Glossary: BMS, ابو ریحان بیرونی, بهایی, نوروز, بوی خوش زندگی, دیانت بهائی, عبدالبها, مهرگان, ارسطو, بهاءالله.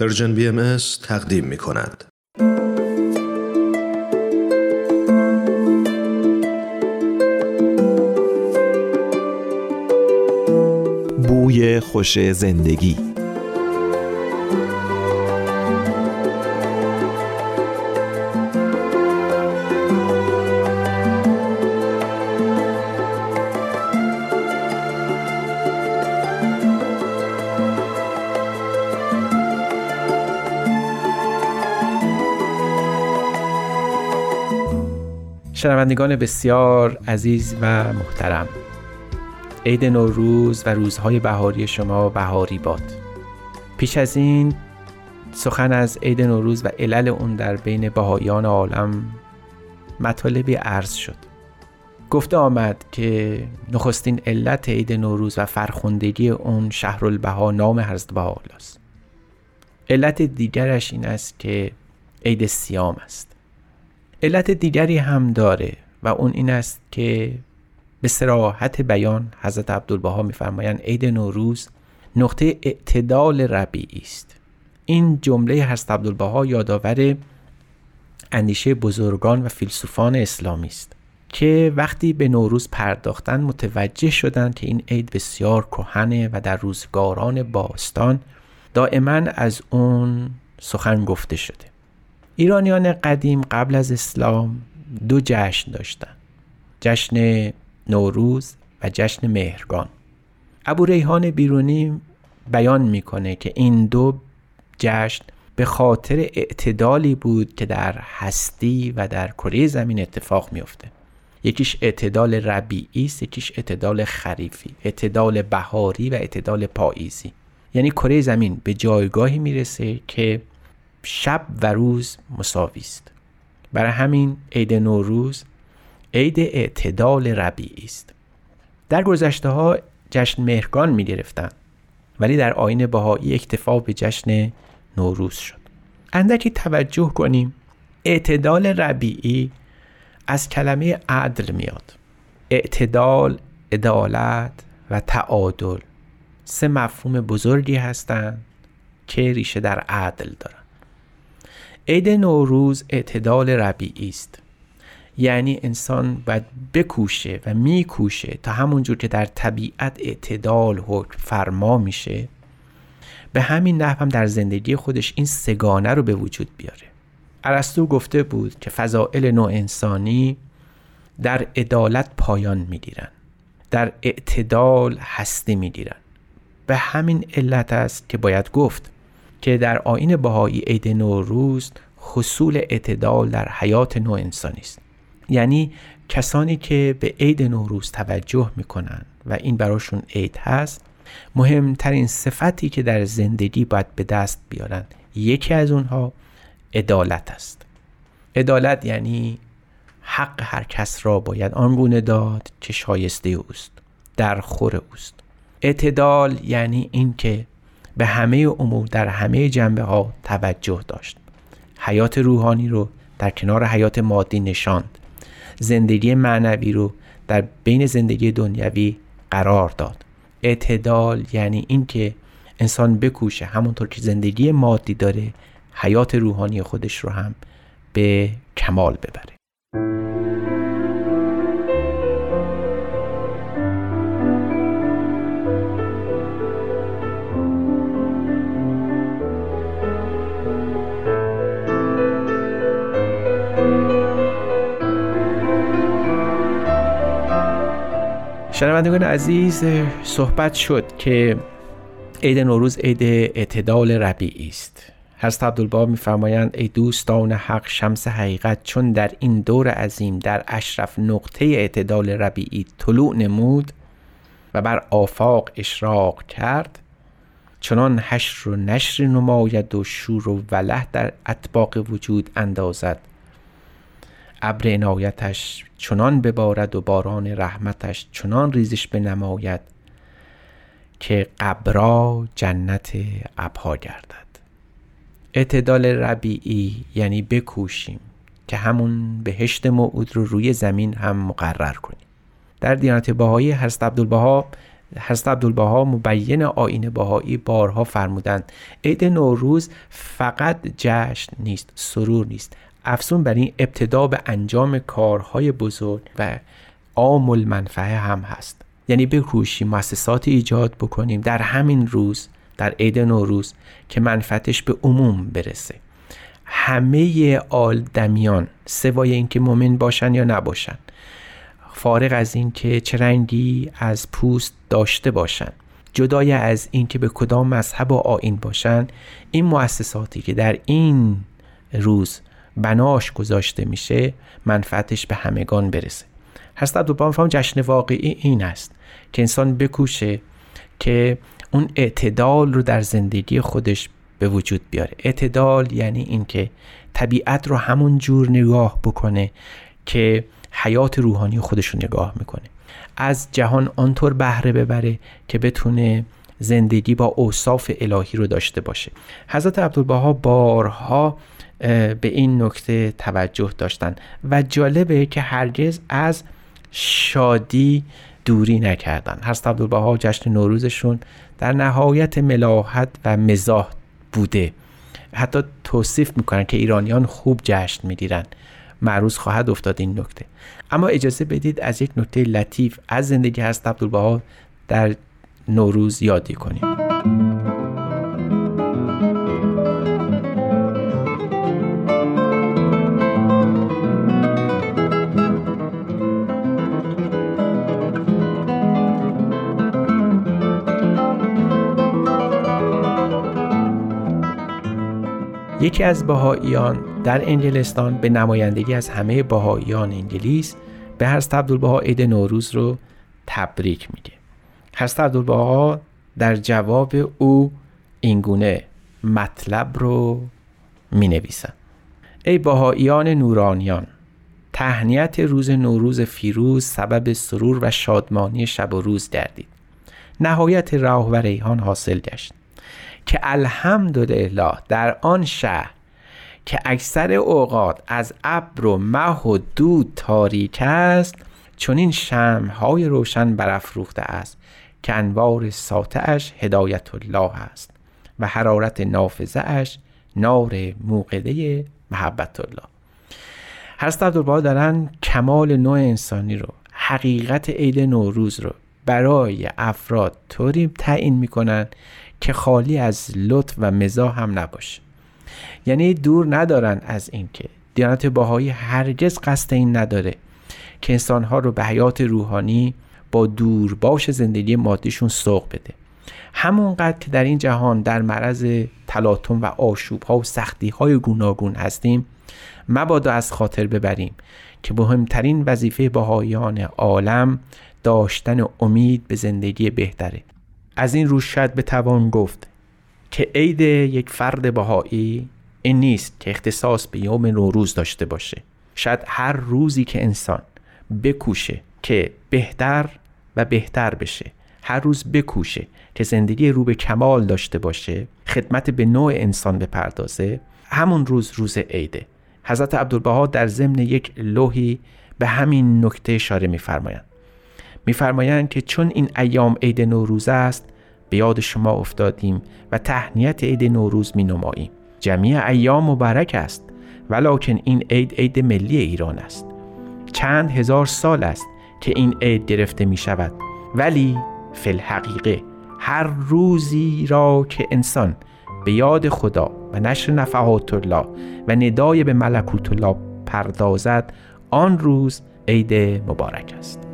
پرژن BMS تقدیم می‌کند. بوی خوش زندگی. شنوندگان بسیار عزیز و محترم، عید نوروز و روزهای بهاری شما بهاری باد. پیش از این سخن از عید نوروز و علل اون در بین بهائیان عالم مطالبی عرض شد. گفته آمد که نخستین علت عید نوروز و فرخندگی اون شهرالبها نام حضرت بهاءالله است. علت دیگرش این است که عید صیام است. علت دیگری هم داره و اون این است که به صراحت بیان حضرت عبدالبها می‌فرمایند عید نوروز نقطه اعتدال ربیعی است. این جمله حضرت عبدالبها یادآور اندیشه بزرگان و فیلسوفان اسلامی است که وقتی به نوروز پرداختن متوجه شدند که این عید بسیار کهنه و در روزگاران باستان دائما از اون سخن گفته شده. ایرانیان قدیم قبل از اسلام دو جشن داشتند: جشن نوروز و جشن مهرگان. ابو ریحان بیرونی بیان میکنه که این دو جشن به خاطر اعتدالی بود که در هستی و در کره زمین اتفاق میفته. یکیش اعتدال ربیعی است، یکیش اعتدال خریفی، اعتدال بهاری و اعتدال پاییزی. یعنی کره زمین به جایگاهی میرسه که شب و روز مساوی است. برای همین عید نوروز عید اعتدال ربیعی است. در گذشته ها جشن مهرگان می گرفتن، ولی در آیین بهائی اکتفا به جشن نوروز شد. اندکی توجه کنیم، اعتدال ربیعی از کلمه عدل میاد. اعتدال، عدالت و تعادل سه مفهوم بزرگی هستند که ریشه در عدل دارن. عید نوروز اعتدال ربیعی است، یعنی انسان باید بکوشه و میکوشه تا همونجور که در طبیعت اعتدال حکم فرما میشه، به همین نحو هم در زندگی خودش این سگانه رو به وجود بیاره. ارسطو گفته بود که فضائل نوع انسانی در عدالت پایان میگیرن، در اعتدال هستی میگیرن. به همین علت است که باید گفت که در آیین بهائی عید نوروز حصول اعتدال در حیات نوع انسانی است. یعنی کسانی که به عید نوروز توجه میکنن و این براشون عید هست، مهمترین صفتی که در زندگی باید به دست بیارن، یکی از اونها عدالت است. عدالت یعنی حق هر کس را باید آنگونه داد که شایسته اوست، در خور اوست. اعتدال یعنی این که به همه امور در همه جنبه ها توجه داشت. حیات روحانی رو در کنار حیات مادی نشاند. زندگی معنوی رو در بین زندگی دنیوی قرار داد. اعتدال یعنی این که انسان بکوشه همونطور که زندگی مادی داره، حیات روحانی خودش رو هم به کمال ببره. شنوندگان عزیز، صحبت شد که عید نوروز عید اعتدال ربیعی است. حضرت عبدالبها می‌فرمایند ای دوستان حق، شمس حقیقت چون در این دور عظیم در اشرف نقطه اعتدال ربیعی طلوع نمود و بر آفاق اشراق کرد، چنان حشر و نشر نماید و شور و وله در اطباق وجود اندازد. ابر عنایتش چنان ببارد و باران رحمتش چنان ریزش بنماید که قبرا جنت ابها گردد. اعتدال ربیعی یعنی بکوشیم که همون بهشت موعود رو روی زمین هم مقرر کنیم. در دیانت بهائی حضرت عبدالبها حضرت عبدالبها مبین آیین بهایی بارها فرمودند عید نوروز فقط جشن نیست، سرور نیست، افسون بر این ابتدا به انجام کارهای بزرگ و عام المنفعه هم هست. یعنی بکوشیم مؤسسات ایجاد بکنیم در همین روز، در عید نوروز، که منفعتش به عموم برسه. همه آدمیان سوای اینکه مؤمن باشن یا نباشن، فارغ از این که چه رنگی از پوست داشته باشن، جدای از این که به کدام مذهب و آیین باشن، این مؤسساتی که در این روز بناش گذاشته میشه منفعتش به همگان برسه. حضرت عبدالبها میفهم جشن واقعی این است که انسان بکوشه که اون اعتدال رو در زندگی خودش به وجود بیاره. اعتدال یعنی این که طبیعت رو همون جور نگاه بکنه که حیات روحانی خودش رو نگاه میکنه، از جهان آنطور بهره ببره که بتونه زندگی با اوصاف الهی رو داشته باشه. حضرت عبدالبها بارها به این نکته توجه داشتن و جالبه که هرگز از شادی دوری نکردن. حضرت عبدالبها جشن نوروزشون در نهایت ملاحت و مزاح بوده. حتی توصیف میکنن که ایرانیان خوب جشن میگیرن. معروض خواهد افتاد این نکته. اما اجازه بدید از یک نکته لطیف از زندگی حضرت عبدالبها در نوروز یادی کنیم. یکی از بهائیان در انگلستان به نمایندگی از همه بهائیان انگلیس به حضرت عبدالبها عید نوروز رو تبریک میگه. حضرت عبدالبها در جواب او اینگونه مطلب رو مینویسن: ای بهائیان نورانیان، تهنیت روز نوروز فیروز سبب سرور و شادمانی شب و روز گردید. نهایت راه و ریحان حاصل گشت که الحمدلله در آن شهر که اکثر اوقات از ابر و مه و دود تاریک است، چون این شمع‌های روشن برافروخته است که انوار ساطعش هدایت الله است و حرارت نافذه اش نار موقده محبت الله. حضرت عبدالبها دارن کمال نوع انسانی رو، حقیقت عید نوروز رو برای افراد طوری تعیین میکنن که خالی از لطف و مزاح هم نباشه. یعنی دور ندارن از این که دیانت بهائی هرگز قصد این نداره که انسانها رو به حیات روحانی با دورباش زندگی مادیشون سوق بده. همونقدر که در این جهان در معرض تلاطم و آشوب‌ها و سختی‌های گوناگون هستیم، مبادا از خاطر ببریم که مهمترین وظیفه بهائیان عالم داشتن امید به زندگی بهتره. از این رو شاید بتوان گفت که عید یک فرد بهایی این نیست که اختصاص به یوم نوروز داشته باشه. شاید هر روزی که انسان بکوشه که بهتر و بهتر بشه، هر روز بکوشه که زندگی رو به کمال داشته باشه، خدمت به نوع انسان بپردازه، همون روز روز عیده. حضرت عبدالبها در ضمن یک لوحی به همین نکته اشاره می‌فرمایند. می‌فرمایند که چون این ایام عید نوروز است، به یاد شما افتادیم و تهنیت عید نوروز می‌نماییم. جمیع ایام مبارک است، ولکن این عید عید ملی ایران است. چند هزار سال است که این عید گرفته می‌شود، ولی فی الحقیقه هر روزی را که انسان به یاد خدا و نشر نفحات الله و ندای به ملکوت الله پردازد، آن روز عید مبارک است.